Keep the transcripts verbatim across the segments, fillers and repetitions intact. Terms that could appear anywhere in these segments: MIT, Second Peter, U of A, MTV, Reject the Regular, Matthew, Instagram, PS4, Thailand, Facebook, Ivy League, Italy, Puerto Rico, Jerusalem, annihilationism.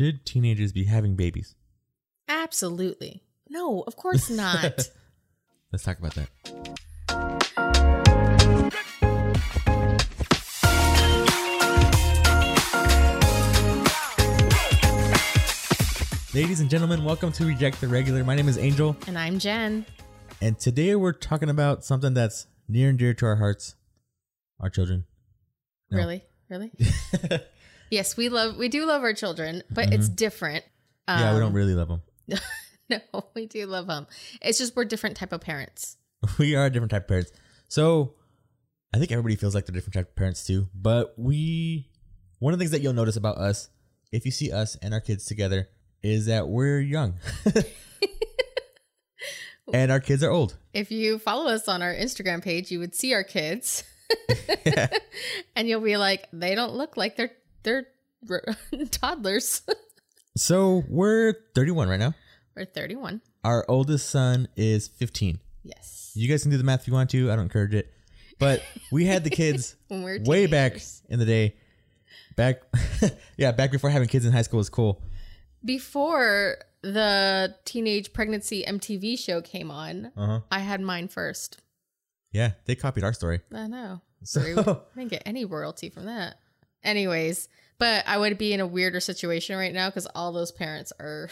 Should teenagers be having babies? Absolutely. No, of course not. Let's talk about that. Ladies and gentlemen, welcome to Reject the Regular. My name is Angel. And I'm Jen. And today we're talking about something that's near and dear to our hearts. Our children. No. Really? Really? Yes, we love, we do love our children, but mm-hmm. it's different. Um, yeah, we don't really love them. No, we do love them. It's just we're different type of parents. We are different type of parents. So I think everybody feels like they're different type of parents too. But we, one of the things that you'll notice about us, if you see us and our kids together, is that we're young. And our kids are old. If you follow us on our Instagram page, you would see our kids. Yeah. And you'll be like, they don't look like they're they're toddlers. So we're thirty-one right now. We're thirty-one. Our oldest son is fifteen. Yes. You guys can do the math if you want to. I don't encourage it. But we had the kids when we were way back in the day. Back, yeah, back before having kids in high school was cool. Before the teenage pregnancy M T V show came on, uh-huh. I had mine first. Yeah, they copied our story. I know. So we didn't get any royalty from that. Anyways, but I would be in a weirder situation right now because all those parents are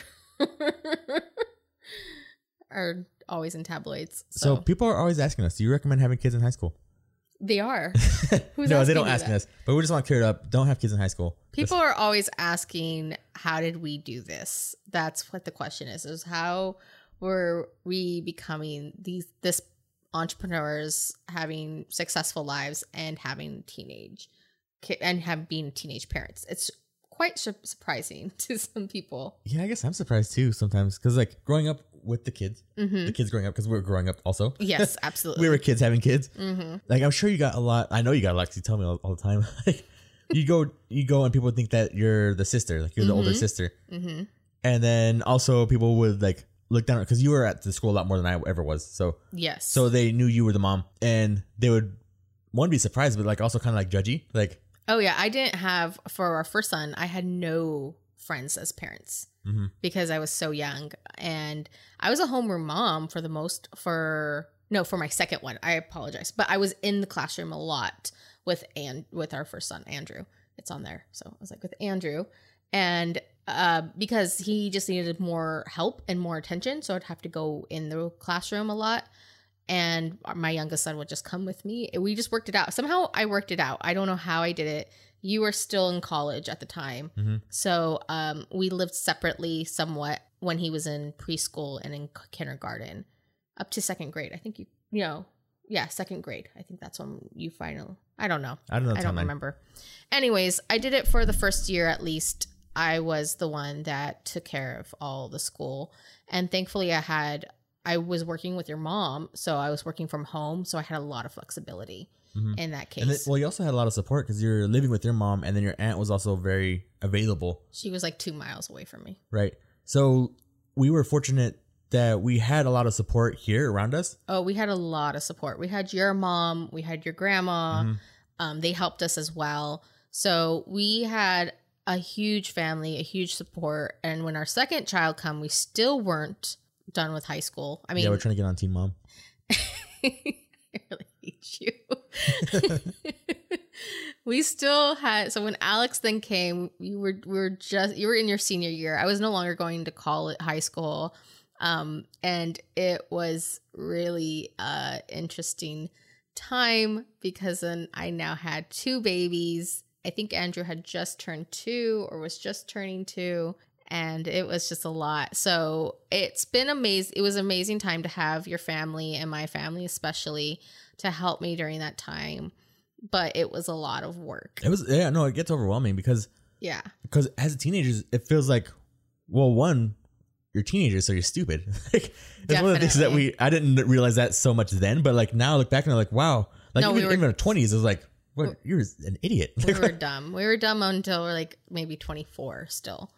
are always in tabloids. So. so people are always asking us, do you recommend having kids in high school? They are. Who's no, they don't ask us, but we just want to clear it up. Don't have kids in high school. People That's are always asking, how did we do this? That's what the question is, is how were we becoming these this entrepreneurs, having successful lives and having teenage and have been teenage parents. It's quite su- surprising to some people. Yeah, I guess I'm surprised too sometimes because like growing up with the kids, mm-hmm. the kids growing up because we were growing up also. Yes, absolutely. We were kids having kids. Mm-hmm. Like I'm sure you got a lot. I know you got a lot because you tell me all, all the time. you go, you go, and people would think that you're the sister, like you're mm-hmm. the older sister. Mm-hmm. And then also people would like look down because you were at the school a lot more than I ever was. So yes, so they knew you were the mom, and they would one be surprised, but like also kind of like judgy, like. Oh, yeah. I didn't have, for our first son, I had no friends as parents mm-hmm. because I was so young. And I was a homeroom mom for the most, for, no, for my second one. I apologize. But I was in the classroom a lot with, and with our first son, Andrew. It's on there. So I was like with Andrew. And uh, because he just needed more help and more attention. So I'd have to go in the classroom a lot. And my youngest son would just come with me. We just worked it out. Somehow I worked it out. I don't know how I did it. You were still in college at the time. Mm-hmm. So um, we lived separately somewhat when he was in preschool and in kindergarten up to second grade. I think you, you know, yeah, second grade. I think that's when you finally, I don't know. I don't know. I don't remember. Anyways, I did it for the first year at least. I was the one that took care of all the school. And thankfully I had... I was working with your mom, so I was working from home, so I had a lot of flexibility mm-hmm. in that case. And then, well, you also had a lot of support because you're living with your mom, and then your aunt was also very available. She was like two miles away from me. Right. So we were fortunate that we had a lot of support here around us. Oh, we had a lot of support. We had your mom. We had your grandma. Mm-hmm. Um, they helped us as well. So we had a huge family, a huge support. And when our second child came, we still weren't done with high school. I mean, yeah, we're trying to get on Teen Mom. I really hate you. We still had, so when Alex then came, you were we were just you were in your senior year. I was no longer going to call it high school, um, and it was really uh, interesting time because then I now had two babies. I think Andrew had just turned two or was just turning two. And it was just a lot. So it's been amazing. It was an amazing time to have your family and my family, especially, to help me during that time. But it was a lot of work. It was, yeah, no, it gets overwhelming because, yeah, because as teenagers, it feels like, well, one, you're teenagers, so you're stupid. Like, it's Definitely. One of the things that we, I didn't realize that so much then, but like now I look back and I'm like, wow, like no, even, we were, even in our twenties, it was like, what, you're an idiot. We were dumb. We were dumb until we're like maybe twenty-four still.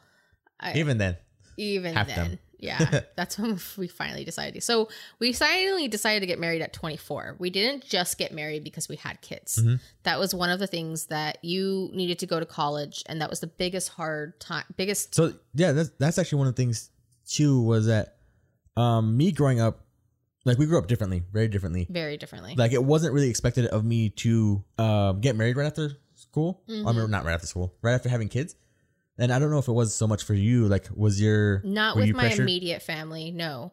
I, even then even then dumb. Yeah, that's when we finally decided. So we finally decided to get married at twenty-four. We didn't just get married because we had kids. Mm-hmm. That was one of the things that you needed to go to college. And that was the biggest hard time, biggest. So yeah, that's, that's actually one of the things too, was that um, me growing up, like we grew up differently, very differently, very differently. Like it wasn't really expected of me to um, get married right after school. Mm-hmm. I mean, not right after school, right after having kids. And I don't know if it was so much for you. Like, was your... Not with my immediate family, no.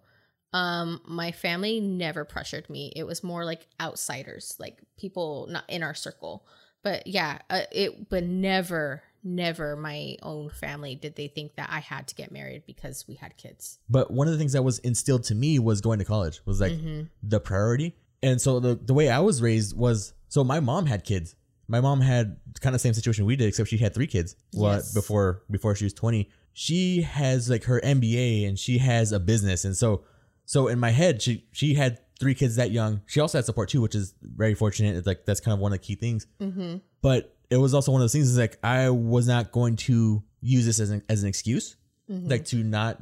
Um, my family never pressured me. It was more like outsiders, like people not in our circle. But yeah, uh, it. But never, never my own family did they think that I had to get married because we had kids. But one of the things that was instilled to me was going to college, was like mm-hmm. the priority. And so the, the way I was raised was... So my mom had kids. My mom had kind of the same situation we did, except she had three kids what, yes. before before she was twenty. She has like her M B A and she has a business. And so so in my head, she she had three kids that young. She also had support, too, which is very fortunate. It's like that's kind of one of the key things. Mm-hmm. But it was also one of those things is like I was not going to use this as an, as an excuse, mm-hmm. like to not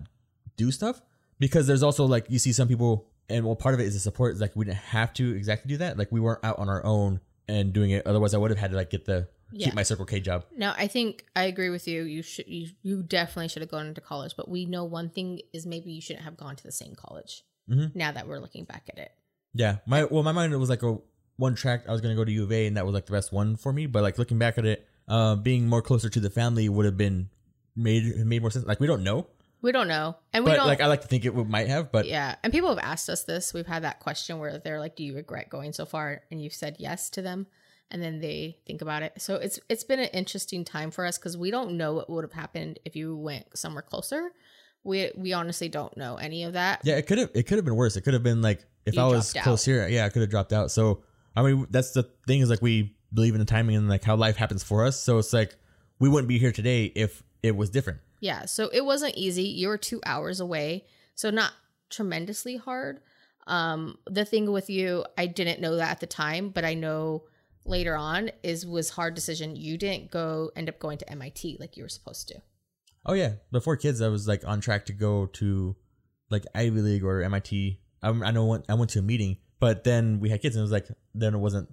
do stuff, because there's also like you see some people. And well, part of it is the support. It's like we didn't have to exactly do that. Like we weren't out on our own and doing it. Otherwise I would have had to like get the, yeah. keep my Circle K job. No, I think I agree with you. You should, you, you definitely should have gone into college, but we know one thing is maybe you shouldn't have gone to the same college mm-hmm. now that we're looking back at it. Yeah. My, well, my mind was like a one track. I was going to go to U of A and that was like the best one for me. But like looking back at it, uh, being more closer to the family would have been made, made more sense. Like we don't know. We don't know. And we but, don't like I like to think it might have, but yeah. And people have asked us this. We've had that question where they're like, do you regret going so far? And you've said yes to them. And then they think about it. So it's it's been an interesting time for us because we don't know what would have happened if you went somewhere closer. We we honestly don't know any of that. Yeah, it could have it could have been worse. It could have been like if you I was close here, yeah, I could have dropped out. So I mean that's the thing is like we believe in the timing and like how life happens for us. So it's like we wouldn't be here today if it was different. Yeah, so it wasn't easy. You were two hours away, so not tremendously hard. Um, the thing with you, I didn't know that at the time, but I know later on is was hard decision. You didn't go end up going to M I T like you were supposed to. Oh yeah, before kids, I was like on track to go to like Ivy League or M I T. I, I know when, I went to a meeting, but then we had kids, and it was like then it wasn't.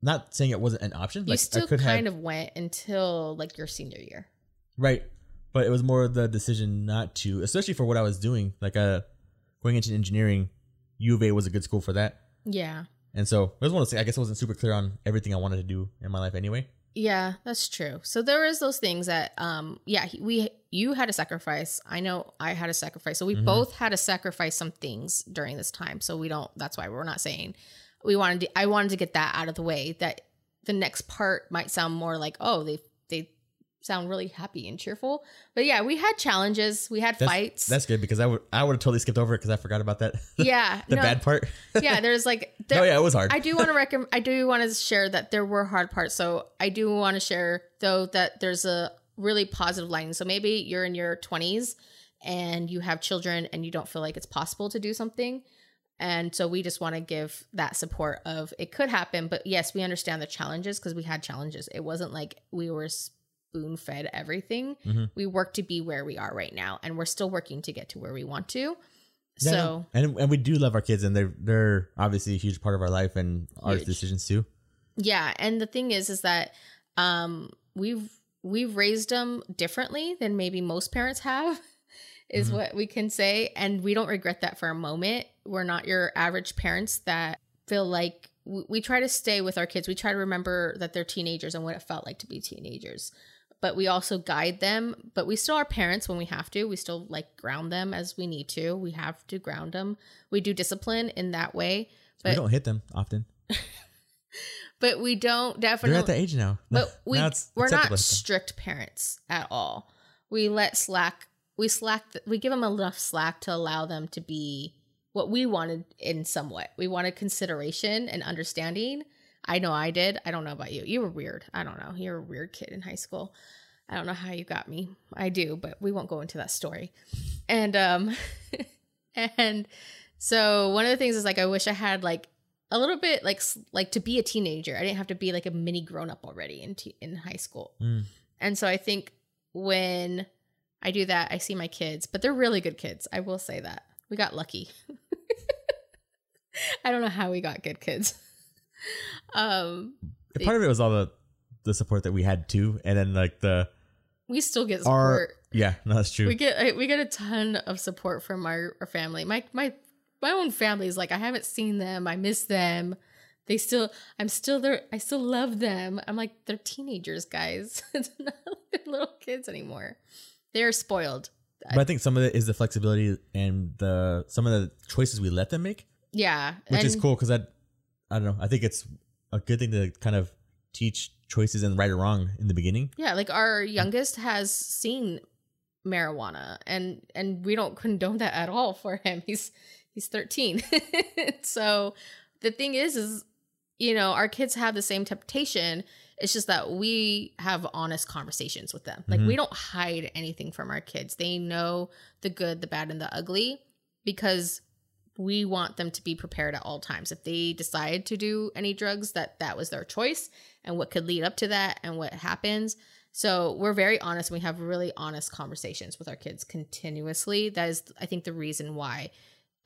Not saying it wasn't an option. You like, still I could kind have, of went until like your senior year, right? But it was more the decision not to, especially for what I was doing. Like uh, going into engineering, U of A was a good school for that. Yeah. And so it was one of those, I guess I wasn't super clear on everything I wanted to do in my life anyway. Yeah, that's true. So there is those things that, um, yeah, we you had a sacrifice. I know I had a sacrifice. So we mm-hmm. both had to sacrifice some things during this time. So we don't, that's why we're not saying we wanted to, I wanted to get that out of the way that the next part might sound more like, oh, they they. sound really happy and cheerful, but yeah, we had challenges, we had that's, fights. That's good because I would I would have totally skipped over it because I forgot about that. Yeah, the no, bad part. Yeah, there's like there, oh yeah, it was hard. I do want to recommend. I do want to share that there were hard parts. So I do want to share though that there's a really positive line. So maybe you're in your twenties and you have children and you don't feel like it's possible to do something, and so we just want to give that support of it could happen. But yes, we understand the challenges because we had challenges. It wasn't like we were spoon fed everything. Mm-hmm. We work to be where we are right now, and we're still working to get to where we want to. Yeah, so, and and we do love our kids, and they're they're obviously a huge part of our life and huge. Our decisions too. Yeah, and the thing is, is that um, we've we've raised them differently than maybe most parents have, is mm-hmm. what we can say, and we don't regret that for a moment. We're not your average parents that feel like. We, we try to stay with our kids. We try to remember that they're teenagers and what it felt like to be teenagers. But we also guide them, but we still are parents when we have to. We still like ground them as we need to. We have to ground them. We do discipline in that way. But we don't hit them often. But we don't definitely. They're at the age now. But we, now we're not strict parents at all. We let slack. We slack. We give them enough slack to allow them to be what we wanted in somewhat. We wanted consideration and understanding. I know I did. I don't know about you. You were weird. I don't know. You're a weird kid in high school. I don't know how you got me. I do, but we won't go into that story. And, um, and so one of the things is like, I wish I had like a little bit like, like to be a teenager. I didn't have to be like a mini grown up already in, te- in high school. Mm. And so I think when I do that. I see my kids, but they're really good kids. I will say that. We got lucky. I don't know how we got good kids. Um, the, part of it was all the, the support that we had too. And then like the, we still get support. Our, yeah, no, that's true. We get, we get a ton of support from our, our family. My, my, my own family is like, I haven't seen them. I miss them. They still, I'm still there. I still love them. I'm like, they're teenagers, guys. It's not like they're little kids anymore. They're spoiled. But I think some of it is the flexibility and the, some of the choices we let them make. Yeah. Which is cool. Cause I, I don't know. I think it's a good thing to kind of teach choices and right or wrong in the beginning. Yeah. Like our youngest has seen marijuana and, and we don't condone that at all for him. He's, he's thirteen. So the thing is, is, you know, our kids have the same temptation. It's just that we have honest conversations with them. Like, mm-hmm. we don't hide anything from our kids. They know the good, the bad, and the ugly because we want them to be prepared at all times. If they decide to do any drugs, that that was their choice and what could lead up to that and what happens. So we're very honest. And we have really honest conversations with our kids continuously. That is, I think, the reason why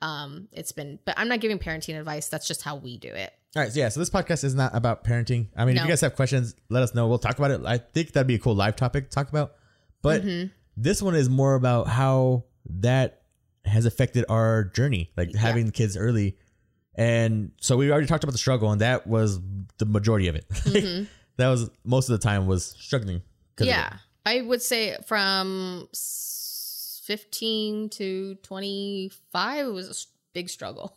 um, it's been, but I'm not giving parenting advice. That's just how we do it. All right. So yeah. So this podcast is not about parenting. I mean, no. If you guys have questions, let us know. We'll talk about it. I think that'd be a cool live topic to talk about. But mm-hmm. this one is more about how that has affected our journey, like having yeah. kids early. And so we already talked about the struggle, and that was the majority of it. Mm-hmm. That was most of the time was struggling. Yeah. I would say from fifteen to twenty-five, it was a big struggle.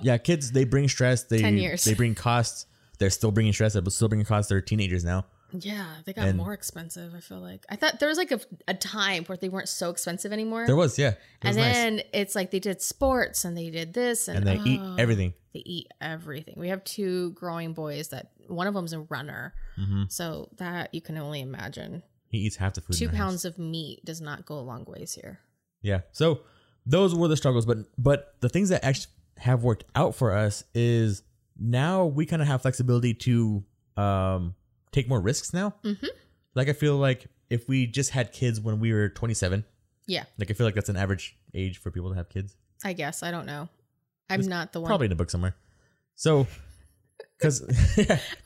Yeah, kids, they bring stress. They ten years. They bring costs. They're still bringing stress. They're still bringing costs. They're teenagers now. Yeah, they got and more expensive, I feel like. I thought there was like a, a time where they weren't so expensive anymore. There was, yeah. It was and then nice. It's like they did sports and they did this. And, and they oh, eat everything. They eat everything. We have two growing boys that one of them's a runner. Mm-hmm. So that you can only imagine. He eats half the food. Two pounds house. Of meat does not go a long ways here. Yeah. So those were the struggles. But but the things that actually have worked out for us is now we kind of have flexibility to um, take more risks now. Mm-hmm. Like, I feel like if we just had kids when we were twenty-seven. Yeah. Like, I feel like that's an average age for people to have kids. I guess. I don't know. I'm it's not the one. Probably in a book somewhere. So, because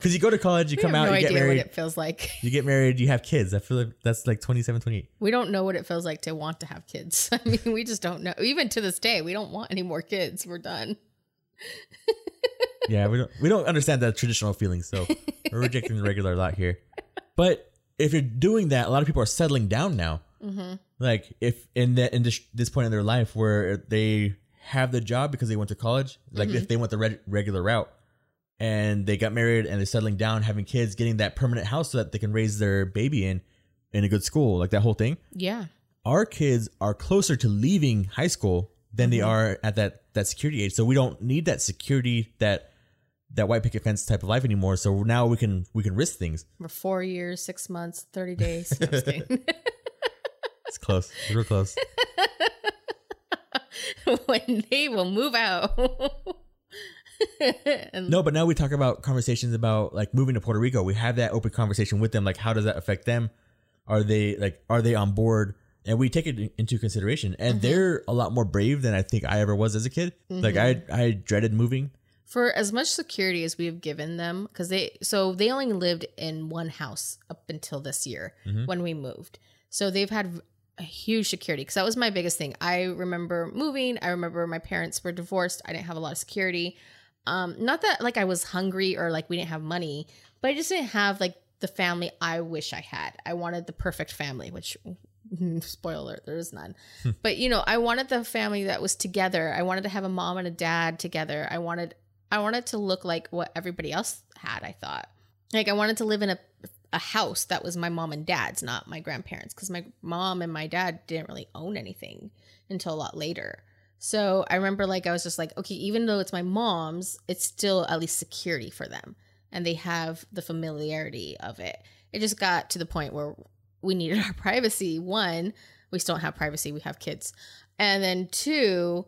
you go to college, you we come out, no you get married. We have no idea what it feels like. You get married, you have kids. I feel like that's like twenty-seven, twenty-eight. We don't know what it feels like to want to have kids. I mean, we just don't know. Even to this day, we don't want any more kids. We're done. Yeah, we don't we don't understand that traditional feeling, so we're rejecting the regular a lot here. But if you're doing that, a lot of people are settling down now. Mm-hmm. Like if in that in this, this point in their life where they have the job because they went to college, like mm-hmm. if they went the re- regular route and they got married and they're settling down, having kids, getting that permanent house so that they can raise their baby in in a good school, like that whole thing. Yeah, our kids are closer to leaving high school than mm-hmm. they are at that that security age, so we don't need that security that. that white picket fence type of life anymore. So now we can, we can risk things. We're four years, six months, thirty days. No, it's close. Real close. When they will move out. No, but now we talk about conversations about like moving to Puerto Rico. We have that open conversation with them. Like, how does that affect them? Are they like, are they on board? And we take it into consideration and mm-hmm. they're a lot more brave than I think I ever was as a kid. Mm-hmm. Like I, I dreaded moving. For as much security as we have given them, because they so they only lived in one house up until this year mm-hmm. when we moved. So they've had a huge security because that was my biggest thing. I remember moving. I remember my parents were divorced. I didn't have a lot of security. Um, not that like I was hungry or like we didn't have money, but I just didn't have like the family I wish I had. I wanted the perfect family, which spoiler, there is none. But, you know, I wanted the family that was together. I wanted to have a mom and a dad together. I wanted... I wanted to look like what everybody else had, I thought. Like, I wanted to live in a a house that was my mom and dad's, not my grandparents, because my mom and my dad didn't really own anything until a lot later. So I remember, like, I was just like, okay, even though it's my mom's, it's still at least security for them. And they have the familiarity of it. It just got to the point where we needed our privacy. One, we still don't have privacy. We have kids. And then two,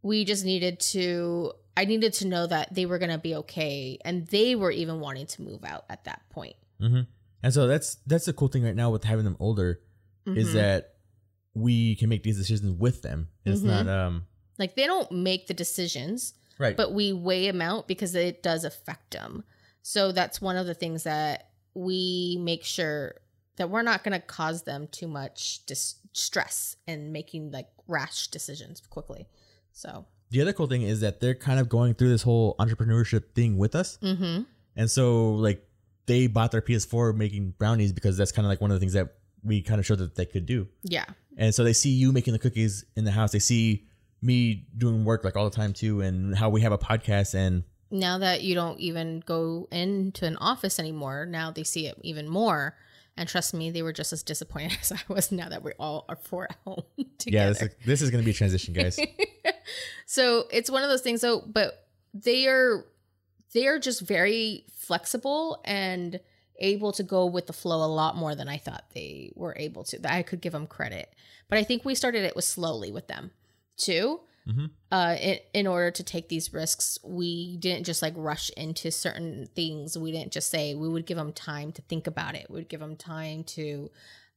we just needed to... I needed to know that they were going to be okay. And they were even wanting to move out at that point. Mm-hmm. And so that's, that's the cool thing right now with having them older mm-hmm. is that we can make these decisions with them. It's mm-hmm. not um like they don't make the decisions, right? But we weigh them out because it does affect them. So that's one of the things that we make sure that we're not going to cause them too much dis- stress and making like rash decisions quickly. So the other cool thing is that they're kind of going through this whole entrepreneurship thing with us. Mm-hmm. And so like they bought their P S four making brownies because that's kind of like one of the things that we kind of showed that they could do. Yeah. And so they see you making the cookies in the house. They see me doing work like all the time too, and how we have a podcast. And now that you don't even go into an office anymore, now they see it even more. And trust me, they were just as disappointed as I was now that we all are four at home together. Yeah, this is, this is going to be a transition, guys. So it's one of those things, though, but they are they are just very flexible and able to go with the flow a lot more than I thought they were able to, that I could give them credit. But I think we started it with slowly with them, too. Mm-hmm. Uh, it, in order to take these risks, we didn't just like rush into certain things. We didn't just say we would give them time to think about it. We would give them time to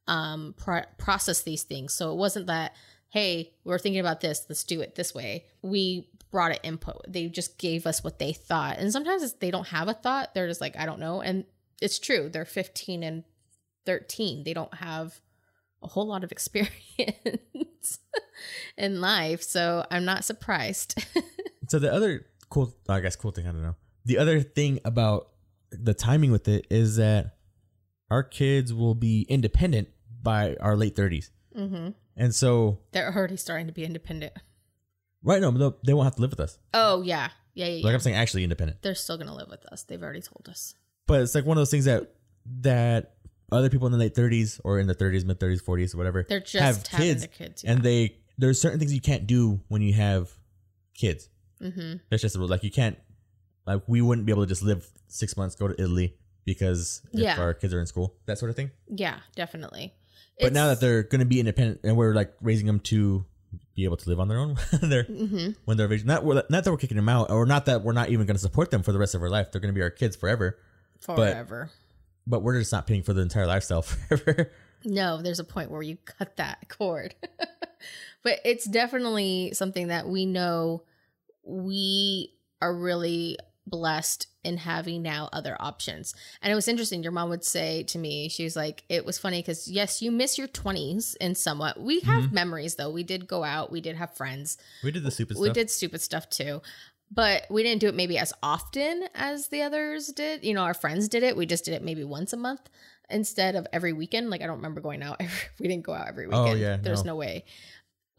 um, pro- process these things. So it wasn't that, hey, we're thinking about this, let's do it this way. We brought an input. They just gave us what they thought. And sometimes it's, they don't have a thought. They're just like, I don't know. And it's true. They're fifteen and thirteen. They don't have a whole lot of experience in life, so I'm not surprised. So the other cool, I guess, cool thing, I don't know. The other thing about the timing with it is that our kids will be independent by our late thirties. Mm-hmm. And so they're already starting to be independent. Right. No, they won't have to live with us. Oh, yeah. Yeah. yeah like yeah. I'm saying, actually independent. They're still going to live with us. They've already told us. But it's like one of those things that that other people in the late thirties or in the thirties, mid thirties, forties, whatever, they're just have kids, their kids yeah. and they there's certain things you can't do when you have kids. Mm-hmm. That's just a rule. Like you can't, like we wouldn't be able to just live six months, go to Italy because if yeah. our kids are in school, that sort of thing. Yeah, definitely. But it's, now that they're going to be independent and we're like raising them to be able to live on their own, they're, mm-hmm. when they're not not that we're kicking them out, or not that we're not even going to support them for the rest of our life. They're going to be our kids forever. Forever. But, But we're just not paying for the entire lifestyle forever. No, there's a point where you cut that cord. But it's definitely something that we know we are really blessed in having now other options. And it was interesting. Your mom would say to me, she was like, it was funny because, yes, you miss your twenties in somewhat. We have mm-hmm. memories, though. We did go out. We did have friends. We did the stupid we stuff. We did stupid stuff, too. But we didn't do it maybe as often as the others did. You know, our friends did it. We just did it maybe once a month instead of every weekend. Like, I don't remember going out. Every, we didn't go out every weekend. Oh, yeah, There's no. no way.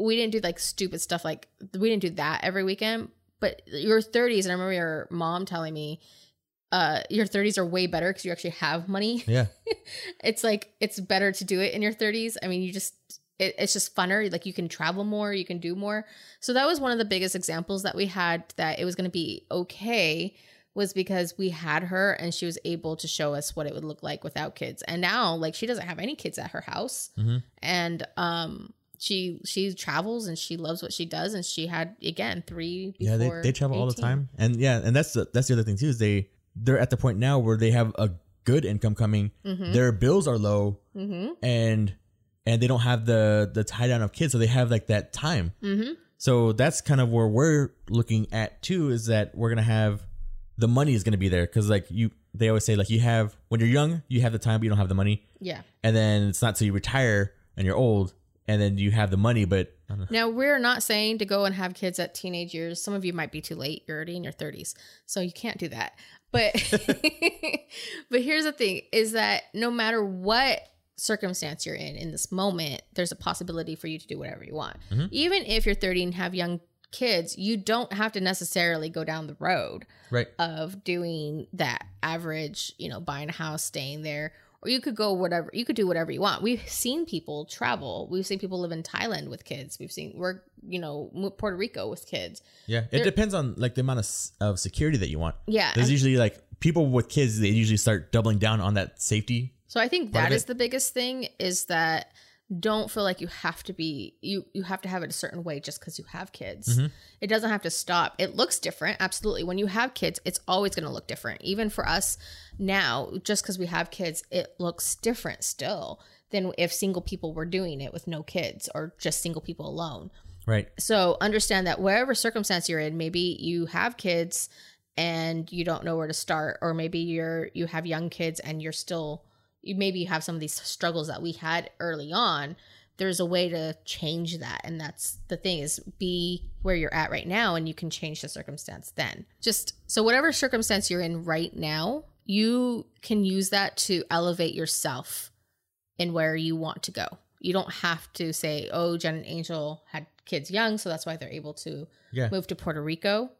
We didn't do, like, stupid stuff. Like, we didn't do that every weekend. But your thirties, and I remember your mom telling me, uh, your thirties are way better because you actually have money. Yeah. It's like, it's better to do it in your thirties. I mean, you just... it's just funner. Like you can travel more, you can do more. So that was one of the biggest examples that we had that it was going to be okay, was because we had her and she was able to show us what it would look like without kids. And now like she doesn't have any kids at her house, mm-hmm. and um, she, she travels and she loves what she does. And she had, again, three before eighteen. Yeah, they, they travel all the time. And yeah. And that's the, that's the other thing too, is they, they're at the point now where they have a good income coming. Mm-hmm. Their bills are low, mm-hmm. and And they don't have the the tie down of kids. So they have like that time. Mm-hmm. So that's kind of where we're looking at too, is that we're going to have the money is going to be there. Cause like you, they always say like you have, when you're young, you have the time, but you don't have the money. Yeah. And then it's not till you retire and you're old and then you have the money, but. I don't know. Now we're not saying to go and have kids at teenage years. Some of you might be too late. You're already in your thirties. So you can't do that. But, but here's the thing, is that no matter what circumstance you're in in this moment, there's a possibility for you to do whatever you want. Mm-hmm. Even if you're thirty and have young kids, you don't have to necessarily go down the road right. of doing that average, you know, buying a house, staying there, or you could go whatever, you could do whatever you want. We've seen people travel. We've seen people live in Thailand with kids. We've seen we're, you know, Puerto Rico with kids. Yeah. It They're, depends on like the amount of, of security that you want. Yeah. There's usually like people with kids, they usually start doubling down on that safety. So I think that is the biggest thing, is that don't feel like you have to be, you, you have to have it a certain way just because you have kids. Mm-hmm. It doesn't have to stop. It looks different. Absolutely. When you have kids, it's always going to look different. Even for us now, just because we have kids, it looks different still. than if single people were doing it with no kids or just single people alone. Right. So understand that wherever circumstance you're in, maybe you have kids and you don't know where to start, or maybe you're, you have young kids and you're still, you maybe you have some of these struggles that we had early on. There's a way to change that. And that's the thing, is be where you're at right now and you can change the circumstance then. Just so whatever circumstance you're in right now, you can use that to elevate yourself in where you want to go. You don't have to say, oh, Jen and Angel had kids young, so that's why they're able to yeah. move to Puerto Rico.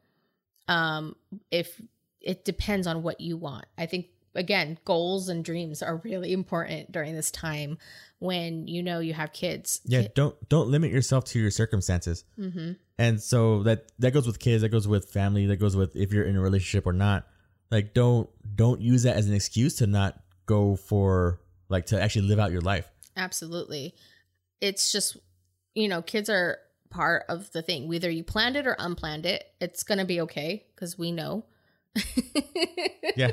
Um, if it depends on what you want. I think, again, goals and dreams are really important during this time when you know you have kids. Yeah, don't don't limit yourself to your circumstances. Mm-hmm. And so that that goes with kids, that goes with family, that goes with if you're in a relationship or not. Like, don't don't use that as an excuse to not go for, like, to actually live out your life. Absolutely. It's just, you know, kids are part of the thing. Whether you planned it or unplanned it, it's going to be okay because we know. Yeah,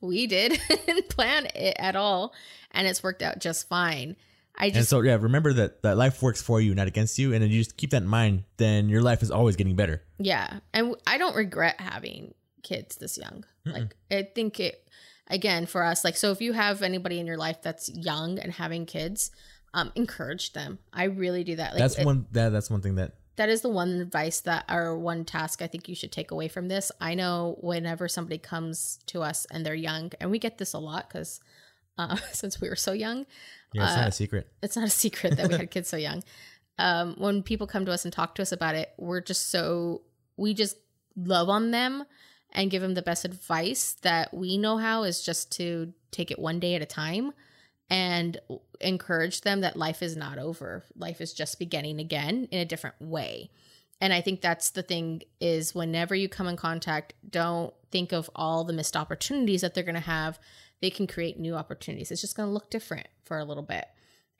we did and plan it at all, and it's worked out just fine. I just and so yeah, remember that that life works for you, not against you, and then you just keep that in mind. Then your life is always getting better. Yeah, and I don't regret having kids this young. Mm-mm. Like, I think it again for us. Like, so if you have anybody in your life that's young and having kids, um, encourage them. I really do that. Like, that's it, one. That that's one thing that. That is the one advice that, or one task I think you should take away from this. I know whenever somebody comes to us and they're young, and we get this a lot because uh, since we were so young. Yeah, it's uh, not a secret. It's not a secret that we had kids so young. Um, when people come to us and talk to us about it, we're just so, we just love on them and give them the best advice that we know how, is just to take it one day at a time and encourage them that life is not over. Life is just beginning again in a different way. And I think that's the thing, is whenever you come in contact, don't think of all the missed opportunities that they're going to have. They can create new opportunities. It's just going to look different for a little bit.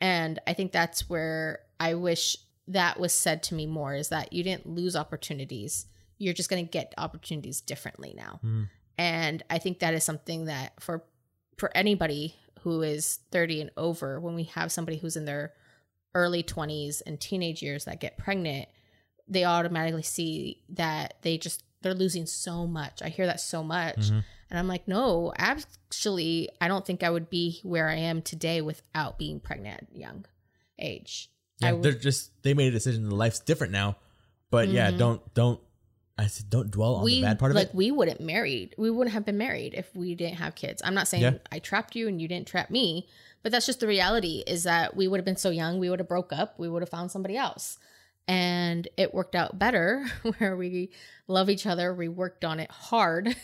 And I think that's where I wish that was said to me more, is that you didn't lose opportunities. You're just going to get opportunities differently now. Mm. And I think that is something that for, for anybody who is thirty and over, when we have somebody who's in their early twenties and teenage years that get pregnant, they automatically see that they just, they're losing so much. I hear that so much. Mm-hmm. And I'm like, no, actually, I don't think I would be where I am today without being pregnant at young age. Yeah, would, they're just, they made a decision that life's different now, but mm-hmm. yeah, don't, don't, I said, don't dwell on we, the bad part of like, it. Like, we wouldn't married. We wouldn't have been married if we didn't have kids. I'm not saying yeah. I trapped you and you didn't trap me, but that's just the reality, is that we would have been so young. We would have broke up. We would have found somebody else. And it worked out better where we love each other. We worked on it hard.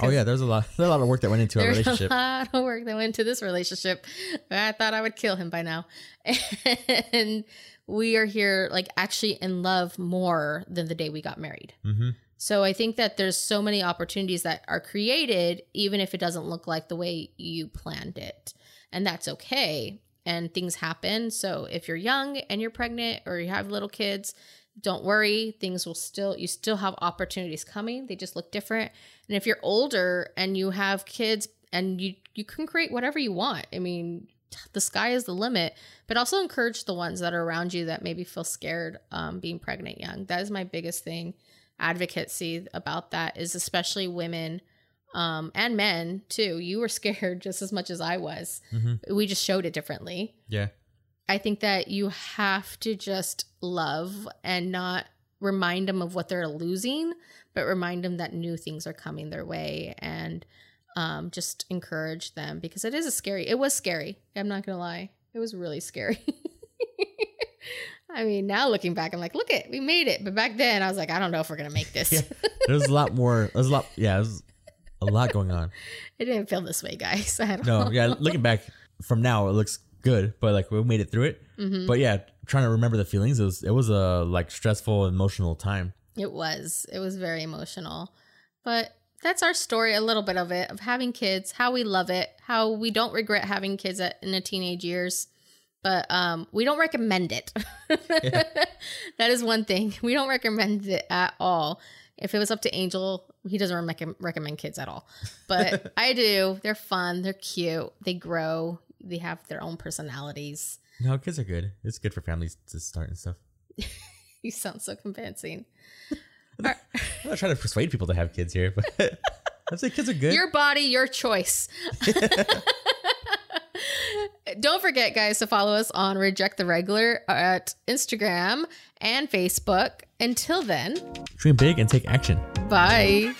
Oh yeah. There's a lot, there's a lot of work that went into our relationship. A lot of work that went into this relationship. I thought I would kill him by now. And we are here, like, actually in love more than the day we got married. Mm-hmm. So I think that there's so many opportunities that are created, even if it doesn't look like the way you planned it. And that's okay. And things happen. So if you're young and you're pregnant or you have little kids, don't worry. Things will still, you still have opportunities coming. They just look different. And if you're older and you have kids, and you, you can create whatever you want. I mean, the sky is the limit, but also encourage the ones that are around you that maybe feel scared um, being pregnant young. That is my biggest thing. Advocacy about that is especially women um, and men too. You were scared just as much as I was. Mm-hmm. We just showed it differently. Yeah. I think that you have to just love and not remind them of what they're losing, but remind them that new things are coming their way, and Um, just encourage them, because it is a scary, it was scary. I'm not going to lie. It was really scary. I mean, now looking back, I'm like, look it, we made it. But back then I was like, I don't know if we're going to make this. Yeah, there's a lot more, there's a lot. Yeah. There's a lot going on. It didn't feel this way, guys. I don't no. know. Yeah. Looking back from now, it looks good, but like, we made it through it. Mm-hmm. But yeah, trying to remember the feelings. It was, it was a like stressful, emotional time. It was, it was very emotional, but that's our story, a little bit of it, of having kids, how we love it, how we don't regret having kids at, in the teenage years, but um, we don't recommend it. Yeah. That is one thing. We don't recommend it at all. If it was up to Angel, he doesn't rec- recommend kids at all, but I do. They're fun. They're cute. They grow. they have their own personalities. No, kids are good. It's good for families to start and stuff. You sound so convincing. I'm not, I'm not trying to persuade people to have kids here, but I'd say kids are good. Your body, your choice. Don't forget, guys, to follow us on Reject the Regular at Instagram and Facebook. Until then, dream big and take action. Bye.